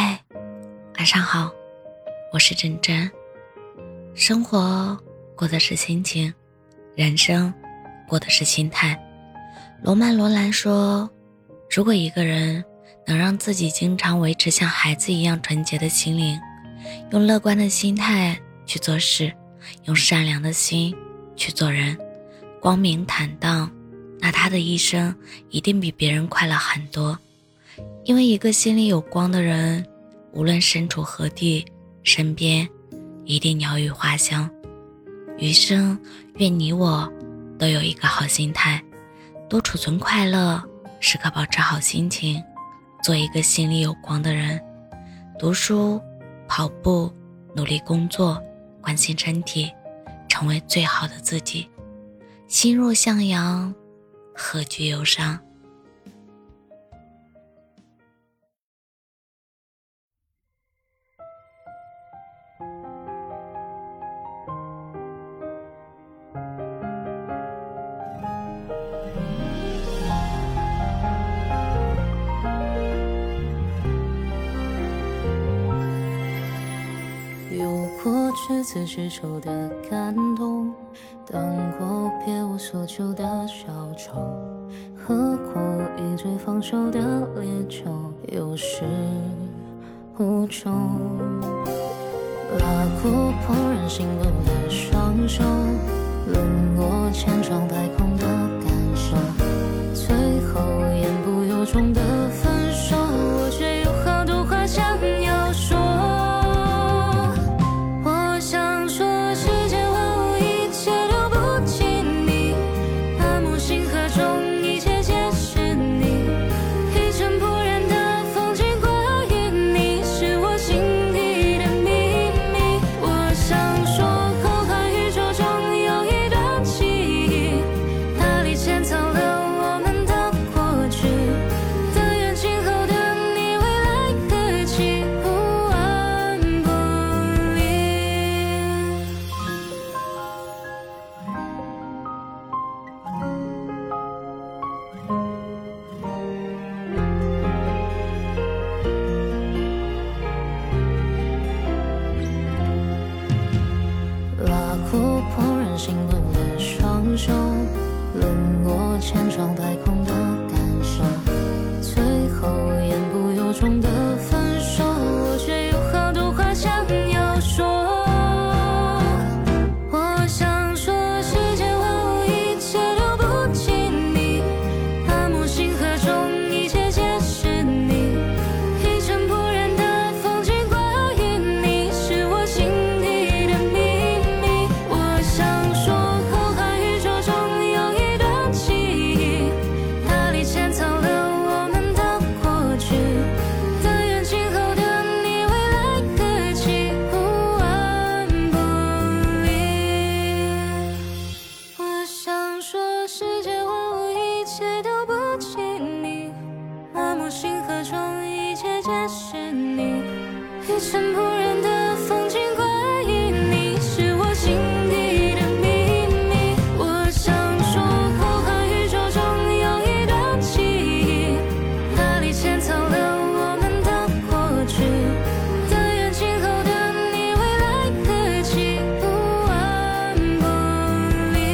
嗨，晚上好，我是珍珍。生活过的是心情，人生过的是心态。罗曼·罗兰说，如果一个人能让自己经常维持像孩子一样纯洁的心灵，用乐观的心态去做事，用善良的心去做人，光明坦荡，那他的一生一定比别人快乐很多。因为一个心里有光的人，无论身处何地，身边一定鸟语花香。余生，愿你我都有一个好心态，多储存快乐，时刻保持好心情，做一个心里有光的人。读书、跑步、努力工作、关心身体，成为最好的自己。心若向阳，何惧忧伤。是自之手的感动，当过别无所求的小丑，何苦一醉方休的烈酒，有始无终。拉过怦然心动的双手，冷落千疮百孔的感受，最后言不由衷的分手，我却有好多话想要说。心动的双手，冷落千疮百孔的感受，最后言不由衷的分手，我却有好多话想要说。星河中一切皆是你，一尘不染的风景关于你，是我心底的秘密。我想说，浩瀚宇宙中有一段记忆，那里潜藏了我们的过去，但愿今后的你未来可及，不完不离。